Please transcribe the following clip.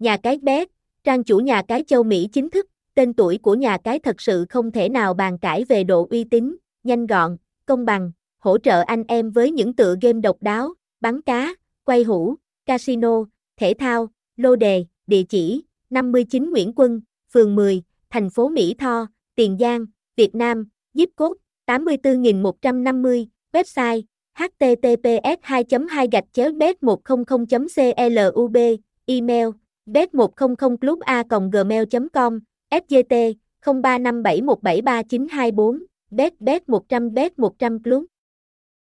Nhà cái bet, trang chủ nhà cái châu Mỹ chính thức, tên tuổi của nhà cái thật sự không thể nào bàn cãi về độ uy tín, nhanh gọn, công bằng, hỗ trợ anh em với những tựa game độc đáo, bắn cá, quay hũ, casino, thể thao, lô đề. Địa chỉ 59 Nguyễn Quân, phường 10, thành phố Mỹ Tho, Tiền Giang, Việt Nam, zip code 84150, website https://bet100.club, email bet100club@gmail.com, SĐT 0357173924, bet100club.